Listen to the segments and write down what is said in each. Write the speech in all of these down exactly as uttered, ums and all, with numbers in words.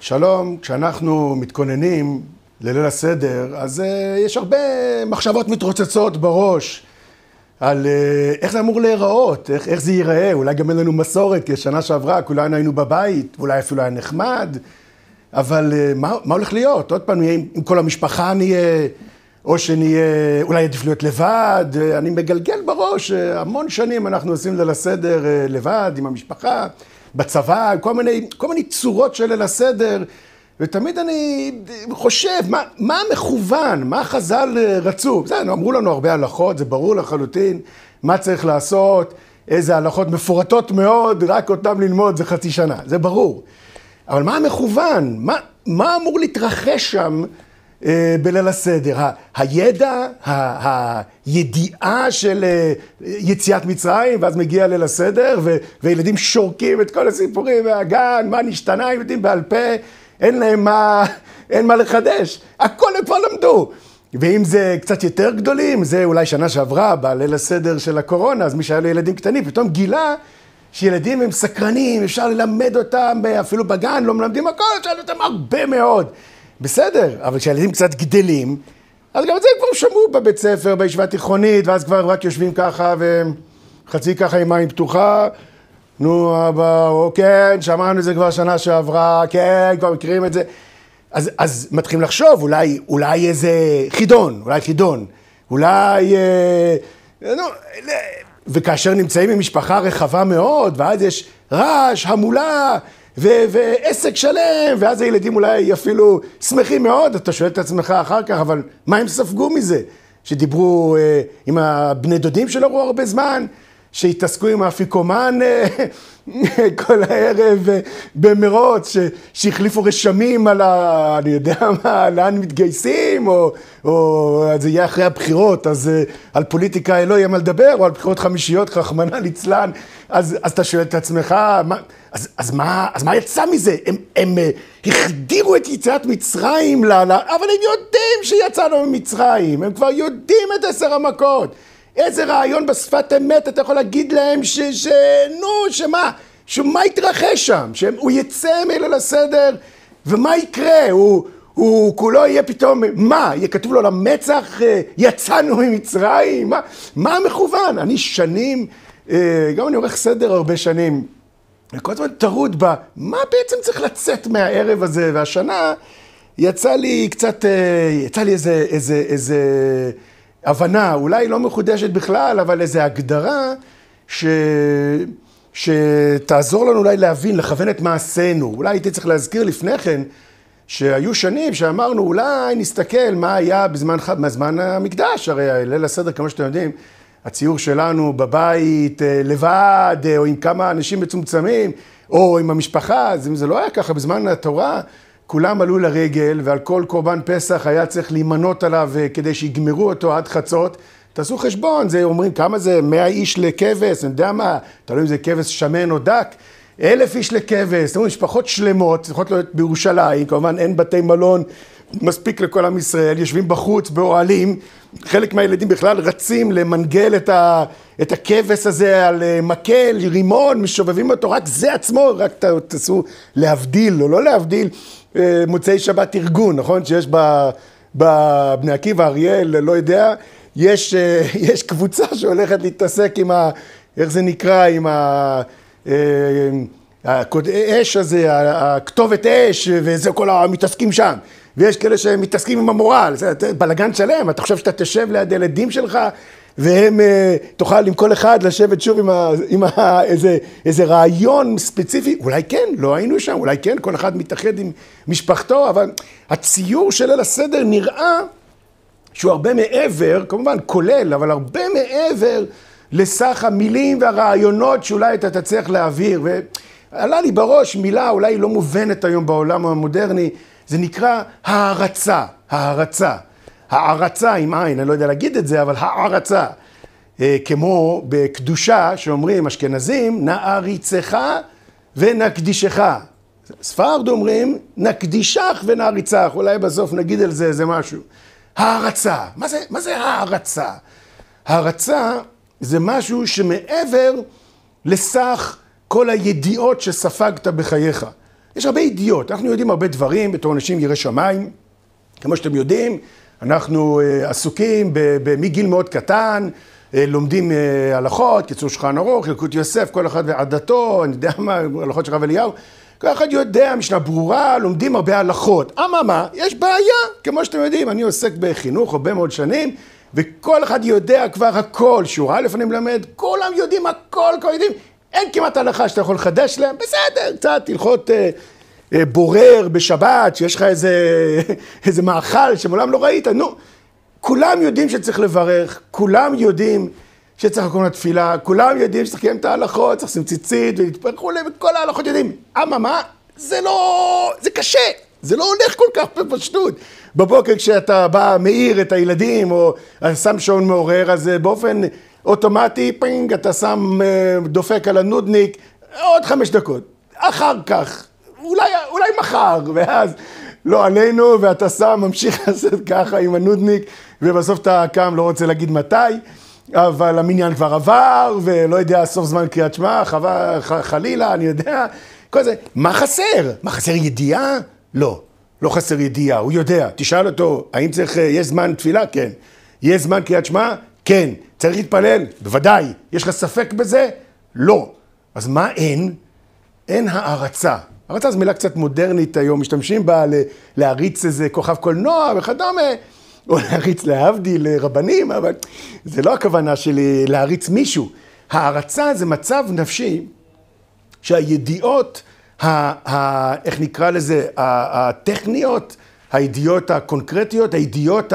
שלום, כשאנחנו מתכוננים לליל הסדר, אז uh, יש הרבה מחשבות מתרוצצות בראש על uh, איך זה אמור להיראות, איך, איך זה ייראה, אולי גם אין לנו מסורת, כי שנה שעברה כולנו היינו בבית, אולי אפילו היה נחמד, אבל uh, מה, מה הולך להיות? עוד פעם נהיה עם, עם כל המשפחה נהיה, או שנהיה, אולי עדיף להיות לבד, uh, אני מגלגל בראש, uh, המון שנים אנחנו עושים ליל הסדר uh, לבד עם המשפחה, בצבא, כל מיני, כל מיני צורות של ליל הסדר, ותמיד אני חושב, מה, מה מכוון, מה חז"ל רצו? זה, אמרו לנו הרבה הלכות, זה ברור לחלוטין, מה צריך לעשות, איזה הלכות מפורטות מאוד, רק אותם ללמוד זה חצי שנה, זה ברור. אבל מה מכוון, מה, מה אמור להתרחש שם אה, בליל הסדר? ה- הידע, ה- הידיעה של אה, יציאת מצרים, ואז מגיע ליל הסדר, ו- וילדים שורקים את כל הסיפורים והגן, מה נשתנה, הם יודעים בעל פה, אין להם מה, אין מה לחדש, הכל הם כבר למדו. ואם זה קצת יותר גדולים, זה אולי שנה שעברה, בליל הסדר של הקורונה, אז מי שהיה לו ילדים קטנים, פתאום גילה שילדים הם סקרנים, אפשר ללמד אותם, אפילו בגן לא מלמדים הכל, אפשר ללמד אותם הרבה מאוד. בסדר, אבל כשילדים קצת גדלים, אז גם את זה כבר שמעו בבית ספר, בישיבה תיכונית, ואז כבר רק יושבים ככה, וחצי ככה עם מים פתוחה, נו, אבא, או כן, שמענו את זה כבר שנה שעברה, כן, כבר מכירים את זה. אז, אז מתחילים לחשוב, אולי, אולי איזה חידון, אולי חידון, אולי... אה, נו, אה, וכאשר נמצאים במשפחה רחבה מאוד, ואז יש רעש, המולה, ו- ועסק שלם, ואז הילדים אולי אפילו שמחים מאוד, אתה שואל את עצמך אחר כך, אבל מה הם ספגו מזה? שדיברו אה, עם הבני דודים שלא ראו הרבה זמן, שהתעסקו עם האפיקומן כל הערב במרוץ, שהחליפו רשמים על ה... אני יודע מה, לאן מתגייסים, או, או זה יהיה אחרי הבחירות, אז על פוליטיקה לא יהיה מה לדבר, או על בחירות חמישיות, רחמנא ליצלן, אז, אז אתה שואל את עצמך, מה, אז, אז, מה, אז מה יצא מזה? הם, הם החדירו את יציאת מצרים, לה, לה, אבל הם יודעים שיצאנו ממצרים, הם כבר יודעים את עשר המכות. איזה רעיון בשפת אמת אתה יכול להגיד להם ש... ש... נו, שמה? שמה יתרחש שם? שהוא יצא מליל הסדר, ומה יקרה? הוא, הוא כולו יהיה פתאום... מה? יהיה כתוב לו למצח, יצאנו ממצרים? מה, מה המכוון? אני שנים, גם אני עורך סדר הרבה שנים, כל הזמן טרוד בה, מה בעצם צריך לצאת מהערב הזה? והשנה יצא לי קצת... יצא לי איזה... איזה, איזה הבנה, אולי לא מחודשת בכלל, אבל איזו הגדרה ש... שתעזור לנו אולי להבין, לכוון את מעשינו. אולי הייתי צריך להזכיר לפני כן, שהיו שנים שאמרנו, אולי נסתכל מה היה בזמן, בזמן המקדש, הרי ליל הסדר, כמו שאתם יודעים, הציור שלנו בבית, לבד, או עם כמה אנשים מצומצמים, או עם המשפחה, אז אם זה לא היה ככה, בזמן התורה, כולם עלו לרגל, ועל כל קורבן פסח היה צריך להימנות עליו כדי שיגמרו אותו עד חצות. תעשו חשבון, זה אומרים כמה זה? מאה איש לכבש, אני יודע מה, תלוי אם זה כבש שמן או דק, אלף איש לכבש, זאת אומרת, משפחות שלמות, צריכות להיות בירושלים, כמובן אין בתי מלון מספיק לכל עם ישראל, יושבים בחוץ באוהלים, חלק מהילדים בכלל רצים למנגל את, ה... את הכבש הזה על מקל, רימון, משובבים אותו, רק זה עצמו, רק ת... תעשו להבדיל או לא להבדיל, מוצאי שבת ארגון, נכון? שיש בבני עקיבא, אריאל, לא יודע, יש, יש קבוצה שהולכת להתעסק עם ה... איך זה נקרא? עם ה... הקוד... אש הזה, הכתובת אש, וזה כל המתעסקים שם. ויש כאלה שמתעסקים עם המורל, זה בלגן שלם, אתה חושב שאתה תשב ליד הילדים שלך, והם תוכל עם כל אחד לשבת שוב עם, ה, עם ה, איזה, איזה רעיון ספציפי, אולי כן, לא היינו שם, אולי כן, כל אחד מתאחד עם משפחתו, אבל הציור של ליל הסדר נראה שהוא הרבה מעבר, כמובן כולל, אבל הרבה מעבר לסך המילים והרעיונות שאולי אתה תצליח להעביר, ועלה לי בראש מילה אולי לא מובנת היום בעולם המודרני, זה נקרא הערצה, הערצה. הערצה עם עין, אני לא יודע להגיד את זה, אבל הערצה. כמו בקדושה שאומרים אשכנזים, נעריצך ונקדישך. ספרד אומרים, נקדישך ונעריצך. אולי בסוף נגיד על זה איזה משהו. הערצה. מה זה, מה זה הערצה? הערצה זה משהו שמעבר לסך כל הידיעות שספגת בחייך. יש הרבה אידיוט, אנחנו יודעים הרבה דברים בתור אנשים יראי שמיים. כמו שאתם יודעים, אנחנו עסוקים מגיל מאוד קטן, לומדים הלכות, קיצור שולחן ערוך, הלכות יוסף, כל אחד ועדתו, אני יודע מה, הלכות של הרב אליהו. כל אחד יודע, משנה ברורה, לומדים הרבה הלכות. אממה, יש בעיה, כמו שאתם יודעים, אני עוסק בחינוך הרבה מאוד שנים, וכל אחד יודע כבר הכל, שיעור א' אני מלמד, כולם יודעים הכל, כולם יודעים, אין כמעט הלכה שאתה יכול לחדש להם, בסדר, קצת הלכות אה, אה, בורר בשבת, שיש לך איזה, איזה מאכל שמעולם לא ראית, נו, כולם יודעים שצריך לברך, כולם יודעים שצריך לקום לתפילה, כולם יודעים שצריך לקיים את ההלכות, צריך לשים ציצית ולהתפרח ולהם, וכל ההלכות יודעים. אממה, זה לא, זה קשה, זה לא הולך כל כך בפשטות. בבוקר כשאתה בא, מאיר את הילדים, או שם שעון מעורר, אז באופן אוטומטי, פינג, אתה שם דופק על הנודניק, עוד חמש דקות. אחר כך, אולי, אולי מחר, ואז לא עלינו, ואתה שם, ממשיך לעשות ככה עם הנודניק, ובסוף אתה קם, לא רוצה להגיד מתי, אבל המניין כבר עבר, ולא יודע, סוף זמן קריאת שמע, חלילה, אני יודע, כל זה. מה חסר? מה חסר ידיעה? לא. לא חסר ידיעה, הוא יודע. תשאל אותו, האם צריך, יש זמן תפילה? כן. יש זמן קריאת שמע? כן. צריך להתפלל? בוודאי. יש לך ספק בזה? לא. אז מה אין? אין הערצה. הערצה זו מילה קצת מודרנית היום, משתמשים בה להריץ איזה כוכב קולנוע וכדומה, או להריץ להבדיל לרבנים, אבל זה לא הכוונה שלי להריץ מישהו. הערצה זה מצב נפשי שהידיעות, ה, ה, איך נקרא לזה, הטכניות, הידיעות הקונקרטיות, הידיעות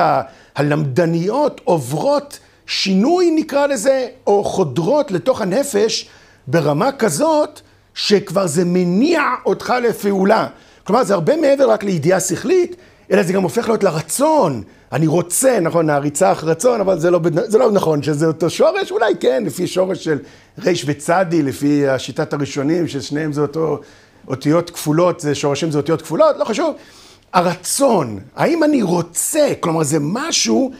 הלמדניות עוברות שינוי נקרא לזה, או חודרות לתוך הנפש ברמה כזאת שכבר זה מניע אותך לפעולה. כלומר זה הרבה מעבר רק לידיעה שכלית, אלא זה גם הופך להיות לרצון. אני רוצה, נכון, העריצה אחר רצון, אבל זה לא, זה לא נכון שזה אותו שורש, אולי כן, לפי שורש של רש וצדי, לפי השיטת הראשונים ששניהם זה אותו... אותיות כפולות, זה שורשים זה אותיות כפולות, לא חשוב. הרצון, האם אני רוצה, כלומר זה משהו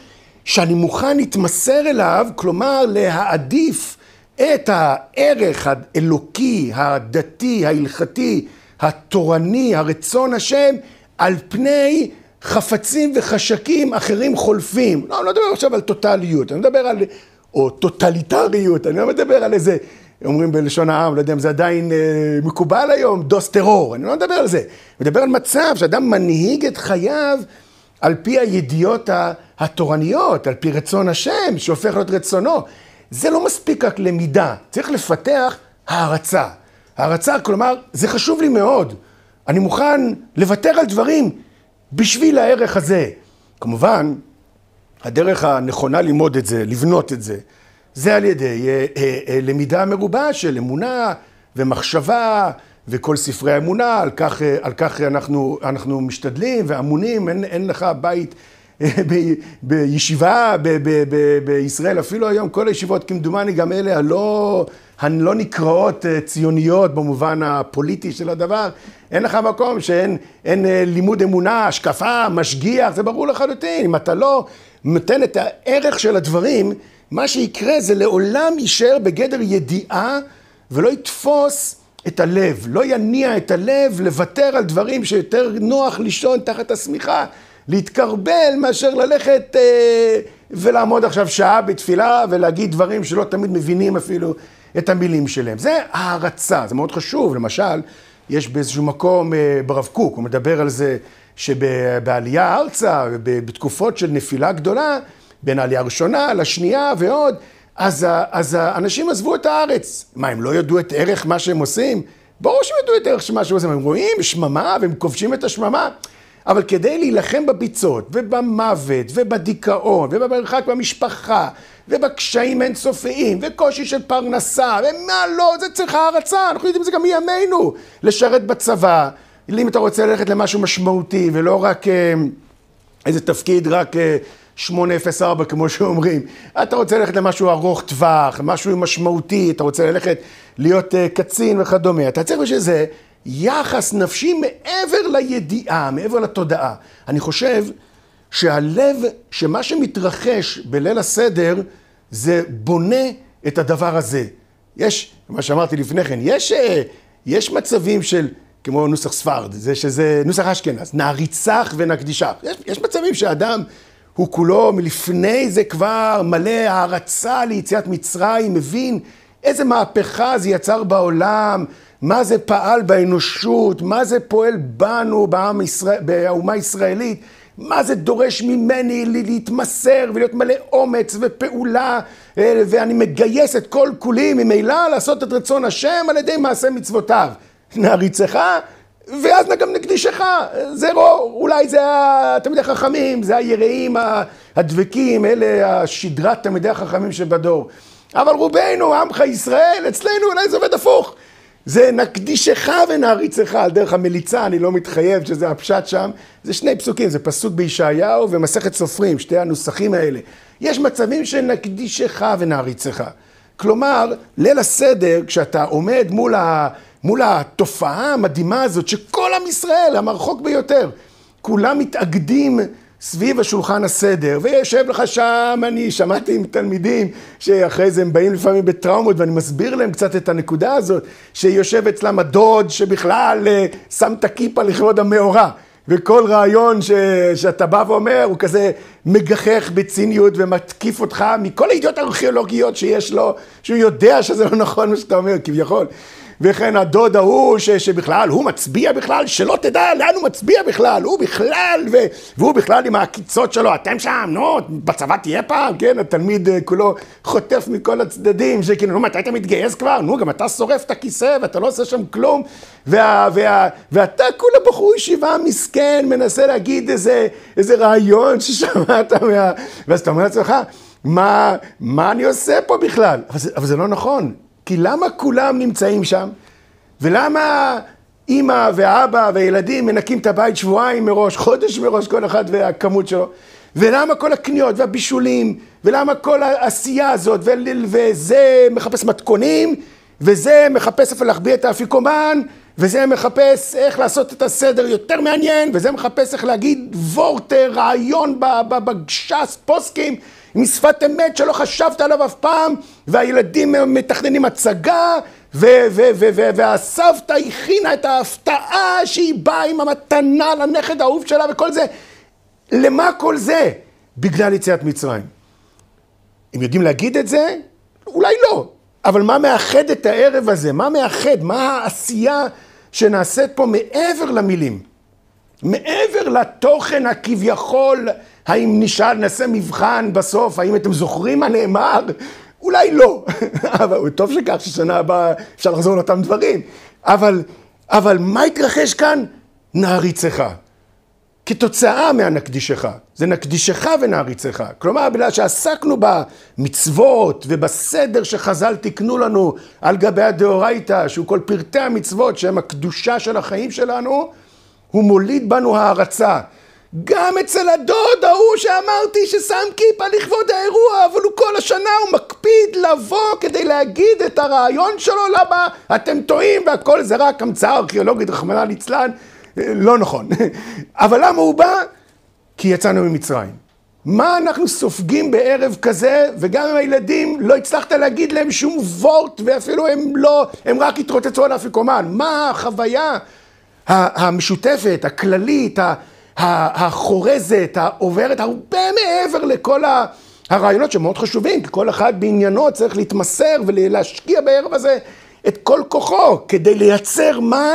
שאני מוכן להתמסר אליו, כלומר להעדיף את הערך האלוקי, הדתי, ההלכתי, התורני, הרצון השם, על פני חפצים וחשקים אחרים חולפים. לא, אני לא מדבר עכשיו על טוטליות, אני מדבר על, או טוטליטריות, אני לא מדבר על איזה... אומרים בלשון העם, לא יודע אם זה עדיין מקובל היום, דוס טרור, אני לא מדבר על זה. אני מדבר על מצב שאדם מנהיג את חייו על פי הידיעות התורניות, על פי רצון השם, שהופך להיות רצונו. זה לא מספיק רק למידה, צריך לפתח הערצה. הערצה, כלומר, זה חשוב לי מאוד. אני מוכן לוותר על דברים בשביל הערך הזה. כמובן, הדרך הנכונה ללמוד את זה, לבנות את זה, זה על ידי אה, אה, אה, למידה מרובה של אמונה ומחשבה וכל ספרי האמונה, על כך, אה, על כך אנחנו, אנחנו משתדלים ואמונים, אין, אין לך בית אה, ב, בישיבה ב, ב, ב, בישראל, אפילו היום כל הישיבות כמדומני, גם אלה הלא, הלא נקראות אה, ציוניות במובן הפוליטי של הדבר, אין לך מקום שאין אין, אה, לימוד אמונה, השקפה, משגיח, זה ברור לחלוטין, אם אתה לא מתן את הערך של הדברים, מה שיקרה זה לעולם יישאר בגדר ידיעה ולא יתפוס את הלב, לא יניע את הלב לוותר על דברים שיותר נוח לישון תחת השמיכה, להתקרבל מאשר ללכת אה, ולעמוד עכשיו שעה בתפילה ולהגיד דברים שלא תמיד מבינים אפילו את המילים שלהם. זה הערצה, זה מאוד חשוב. למשל, יש באיזשהו מקום אה, ברב קוק, הוא מדבר על זה שבעלייה ארצה, בתקופות של נפילה גדולה, בין העלייה הראשונה לשנייה ועוד, אז, אז האנשים עזבו את הארץ. מה, הם לא ידעו את ערך מה שהם עושים? ברור שהם ידעו את ערך של מה שהם עושים. הם רואים שממה והם כובשים את השממה. אבל כדי להילחם בביצות ובמוות ובדיכאון ובמרחק במשפחה ובקשיים אינסופיים וקושי של פרנסה ומה לא, זה צריך הערצה. אנחנו יודעים את זה גם מימינו. לשרת בצבא, אם אתה רוצה ללכת למשהו משמעותי ולא רק איזה תפקיד, רק... שמונה אפס ארבע כמו שאומרים, אתה רוצה ללכת למשהו ארוך טווח, משהו משמעותי, אתה רוצה ללכת להיות קצין וכדומה, אתה צריך בשביל זה יחס נפשי מעבר לידיעה, מעבר לתודעה. אני חושב שהלב, שמה שמתרחש בליל הסדר, זה בונה את הדבר הזה. יש, מה שאמרתי לפני כן, יש, יש מצבים של כמו נוסח ספרד, זה שזה נוסח אשכנז, נעריצך ונקדישך. יש, יש מצבים שאדם הוא כולו מלפני זה כבר מלא הערצה ליציאת מצרים, מבין איזה מהפכה זה יצר בעולם, מה זה פעל באנושות, מה זה פועל בנו, בעם ישראל, באומה הישראלית, מה זה דורש ממני להתמסר ולהיות מלא אומץ ופעולה, ואני מגייס את כל כולי ממילא לעשות את רצון השם על ידי מעשה מצוותיו. נעריצך, ואז גם נקדישך. זה אולי זה תלמידי החכמים, זה היראים הדבקים, אלה השדרת תלמידי החכמים שבדור. אבל רובנו, עמך ישראל, אצלנו אולי זה עובד הפוך. זה נקדישך ונעריצך, על דרך המליצה, אני לא מתחייב שזה הפשט שם. זה שני פסוקים, זה פסוק בישעיהו ומסכת סופרים, שתי הנוסחים האלה. יש מצבים שנקדישך ונעריצך. כלומר, ליל הסדר, כשאתה עומד מול ה... מול התופעה המדהימה הזאת, שכל עם ישראל, המרחוק ביותר, כולם מתאגדים סביב השולחן הסדר, וישב לך שם, אני שמעתי עם תלמידים, שאחרי זה הם באים לפעמים בטראומות, ואני מסביר להם קצת את הנקודה הזאת, שיושב אצלם הדוד, שבכלל שם את הכיפה לכבוד המאורה, וכל רעיון ש... שאתה בא ואומר, הוא כזה מגחך בציניות ומתקיף אותך, מכל הידיעות הארכיאולוגיות שיש לו, שהוא יודע שזה לא נכון מה שאתה אומר, כביכול. וכן הדוד ההוא ש, שבכלל, הוא מצביע בכלל, שלא תדע לאן הוא מצביע בכלל, הוא בכלל, ו, והוא בכלל עם הקיצות שלו, אתם שם, נו, בצבא תהיה פעם, כן, התלמיד כולו חוטף מכל הצדדים, שכאילו, נו, מתי אתה מתגייס כבר? נו, גם אתה שורף את הכיסא, ואתה לא עושה שם כלום, וה, וה, ואתה כולה בחור ישיבה מסכן, מנסה להגיד איזה, איזה רעיון ששמעת, מה... ואז אתה אומר לעצמך, מה, מה אני עושה פה בכלל? אבל זה, אבל זה לא נכון. כי למה כולם נמצאים שם? ולמה אמא ואבא וילדים מנקים את הבית שבועיים מראש, חודש מראש, כל אחד והכמות שלו? ולמה כל הקניות והבישולים? ולמה כל העשייה הזאת? וזה מחפש מתכונים, וזה מחפש איפה להחביא את האפיקומן, וזה מחפש איך לעשות את הסדר יותר מעניין, וזה מחפש איך להגיד וורטר, רעיון בגשס, פוסקים, משפת אמת שלא חשבת עליו אף פעם, והילדים מתכננים הצגה, והסבתא הכינה את ההפתעה שהיא באה עם המתנה לנכד האהוב שלה וכל זה. למה כל זה? בגלל יציאת מצרים. הם יודעים להגיד את זה? אולי לא. אבל מה מאחד את הערב הזה? מה מאחד? מה העשייה שנעשית פה מעבר למילים? מעבר לתוכן הכביכול, האם נשאל, נעשה מבחן בסוף, האם אתם זוכרים מה נאמר? אולי לא, אבל טוב שכך ששנה הבאה אפשר לחזור לאותם דברים. אבל, אבל מה יתרחש כאן? נעריצך. כתוצאה מהנקדישך. זה נקדישך ונעריצך. כלומר, בגלל שעסקנו במצוות ובסדר שחז"ל תיקנו לנו על גבי הדאורייתא, שהוא כל פרטי המצוות שהם הקדושה של החיים שלנו, הוא מוליד בנו הערצה. גם אצל הדוד ההוא שאמרתי ששם כיפה לכבוד האירוע, אבל הוא כל השנה הוא מקפיד לבוא כדי להגיד את הרעיון שלו, למה אתם טועים והכל זה רק המצאה ארכיאולוגית, רחמנא ליצלן, לא נכון. אבל למה הוא בא? כי יצאנו ממצרים. מה אנחנו סופגים בערב כזה, וגם עם הילדים לא הצלחת להגיד להם שום וורט, ואפילו הם לא, הם רק התרוצצו על אפיקומן. מה החוויה המשותפת, הכללית, החורזת, העוברת הרבה מעבר לכל הרעיונות שמאוד חשובים, כי כל אחד בעניינו צריך להתמסר ולהשקיע בערב הזה את כל כוחו, כדי לייצר מה?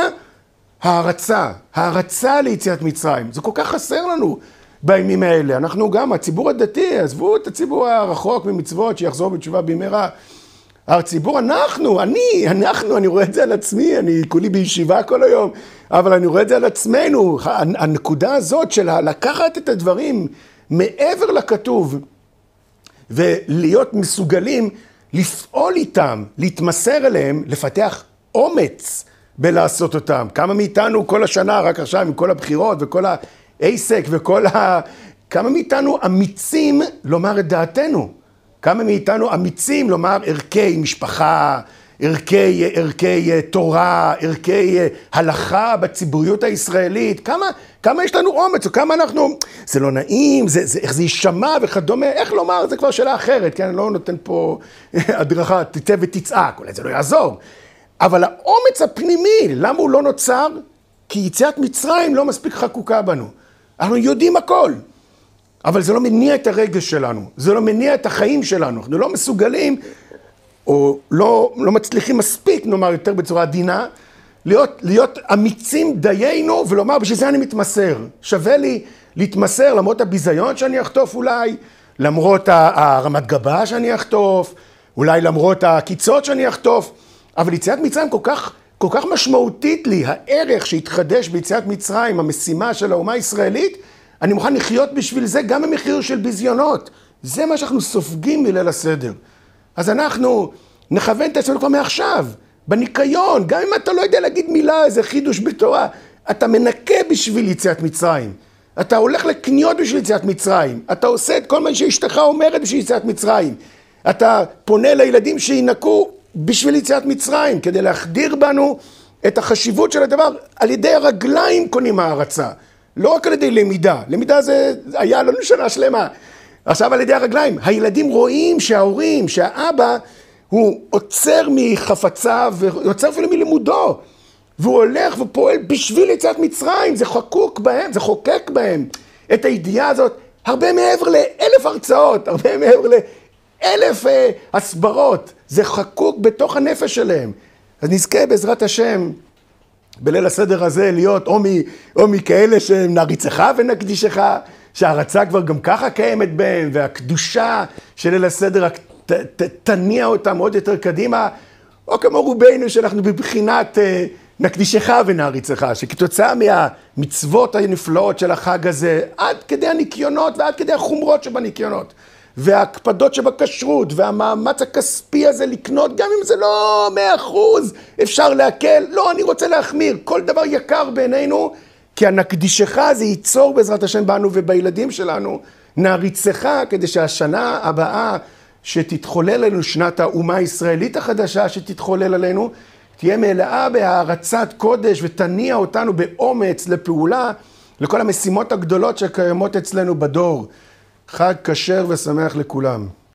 הערצה, הערצה ליציאת מצרים. זה כל כך חסר לנו בימים האלה. אנחנו גם, הציבור הדתי, עזבו את הציבור הרחוק ממצוות שיחזור בתשובה במהרה. הציבור, אנחנו, אני, אנחנו, אני רואה את זה על עצמי, אני כולי בישיבה כל היום, אבל אני רואה את זה על עצמנו. הנקודה הזאת של לקחת את הדברים מעבר לכתוב, ולהיות מסוגלים לפעול איתם, להתמסר אליהם, לפתח אומץ בלעשות אותם. כמה מאיתנו כל השנה, רק עכשיו עם כל הבחירות וכל העסק וכל ה... כמה מאיתנו אמיצים לומר את דעתנו? כמה מאיתנו אמיצים לומר ערכי משפחה, ערכי, ערכי תורה, ערכי הלכה בציבוריות הישראלית? כמה, כמה יש לנו אומץ, או כמה אנחנו, זה לא נעים, זה, זה, איך זה יישמע וכדומה, איך לומר, זה כבר שאלה אחרת, כן? אני לא נותן פה הדרכה, תצא ותצעק, אולי זה לא יעזור. אבל האומץ הפנימי, למה הוא לא נוצר? כי יציאת מצרים לא מספיק חקוקה בנו. אנחנו יודעים הכל, אבל זה לא מניע את הרגש שלנו, זה לא מניע את החיים שלנו. אנחנו לא מסוגלים, או לא, לא מצליחים מספיק, נאמר יותר בצורה עדינה, להיות, להיות אמיצים דיינו ולומר, בשביל זה אני מתמסר. שווה לי להתמסר למרות הביזיון שאני אחטוף אולי, למרות הרמת גבה שאני אחטוף, אולי למרות הקיצות שאני אחטוף, אבל יציאת מצרים כל כך, כל כך משמעותית לי, הערך שהתחדש ביציאת מצרים, המשימה של האומה הישראלית, אני מוכן לחיות בשביל זה גם במחיר של ביזיונות. זה מה שאנחנו סופגים מליל הסדר. אז אנחנו נכוון את עצמנו כבר מעכשיו, בניקיון, גם אם אתה לא יודע להגיד מילה, איזה חידוש בתורה, אתה מנקה בשביל יציאת מצרים. אתה הולך לקניות בשביל יציאת מצרים. אתה עושה את כל מה שאשתך אומרת בשביל יציאת מצרים. אתה פונה לילדים שינקו בשביל יציאת מצרים, כדי להחדיר בנו את החשיבות של הדבר. על ידי הרגליים קונים הערצה. לא רק על ידי למידה. למידה זה היה לנו שנה שלמה. עכשיו על ידי הרגליים. הילדים רואים שההורים, שהאבא, הוא עוצר מחפצה ועוצר אפילו מלימודו. והוא הולך ופועל בשביל יציאת מצרים. זה חקוק בהם, זה חוקק בהם. את הידיעה הזאת, הרבה מעבר לאלף הרצאות, הרבה מעבר לאלף אה, הסברות. זה חקוק בתוך הנפש שלהם. אז נזכה בעזרת השם, בליל הסדר הזה, להיות או, מ, או מכאלה שנעריצך ונקדישך, שההרצה כבר גם ככה קיימת בהם, והקדושה של ליל הסדר רק ת, ת, תניע אותם עוד יותר קדימה, או כמו רובנו שאנחנו בבחינת אה, נקדישך ונעריצך, שכתוצאה מהמצוות הנפלאות של החג הזה, עד כדי הניקיונות ועד כדי החומרות שבניקיונות, וההקפדות שבקשרות, והמאמץ הכספי הזה לקנות, גם אם זה לא מאה אחוז, אפשר להקל, לא, אני רוצה להחמיר, כל דבר יקר בעינינו, כי הנקדישך זה ייצור בעזרת השם בנו ובילדים שלנו, נעריצך, כדי שהשנה הבאה שתתחולל עלינו, שנת האומה הישראלית החדשה שתתחולל עלינו, תהיה מלאה בהערצת קודש ותניע אותנו באומץ לפעולה, לכל המשימות הגדולות שקיימות אצלנו בדור. חג כשר ושמח לכולם.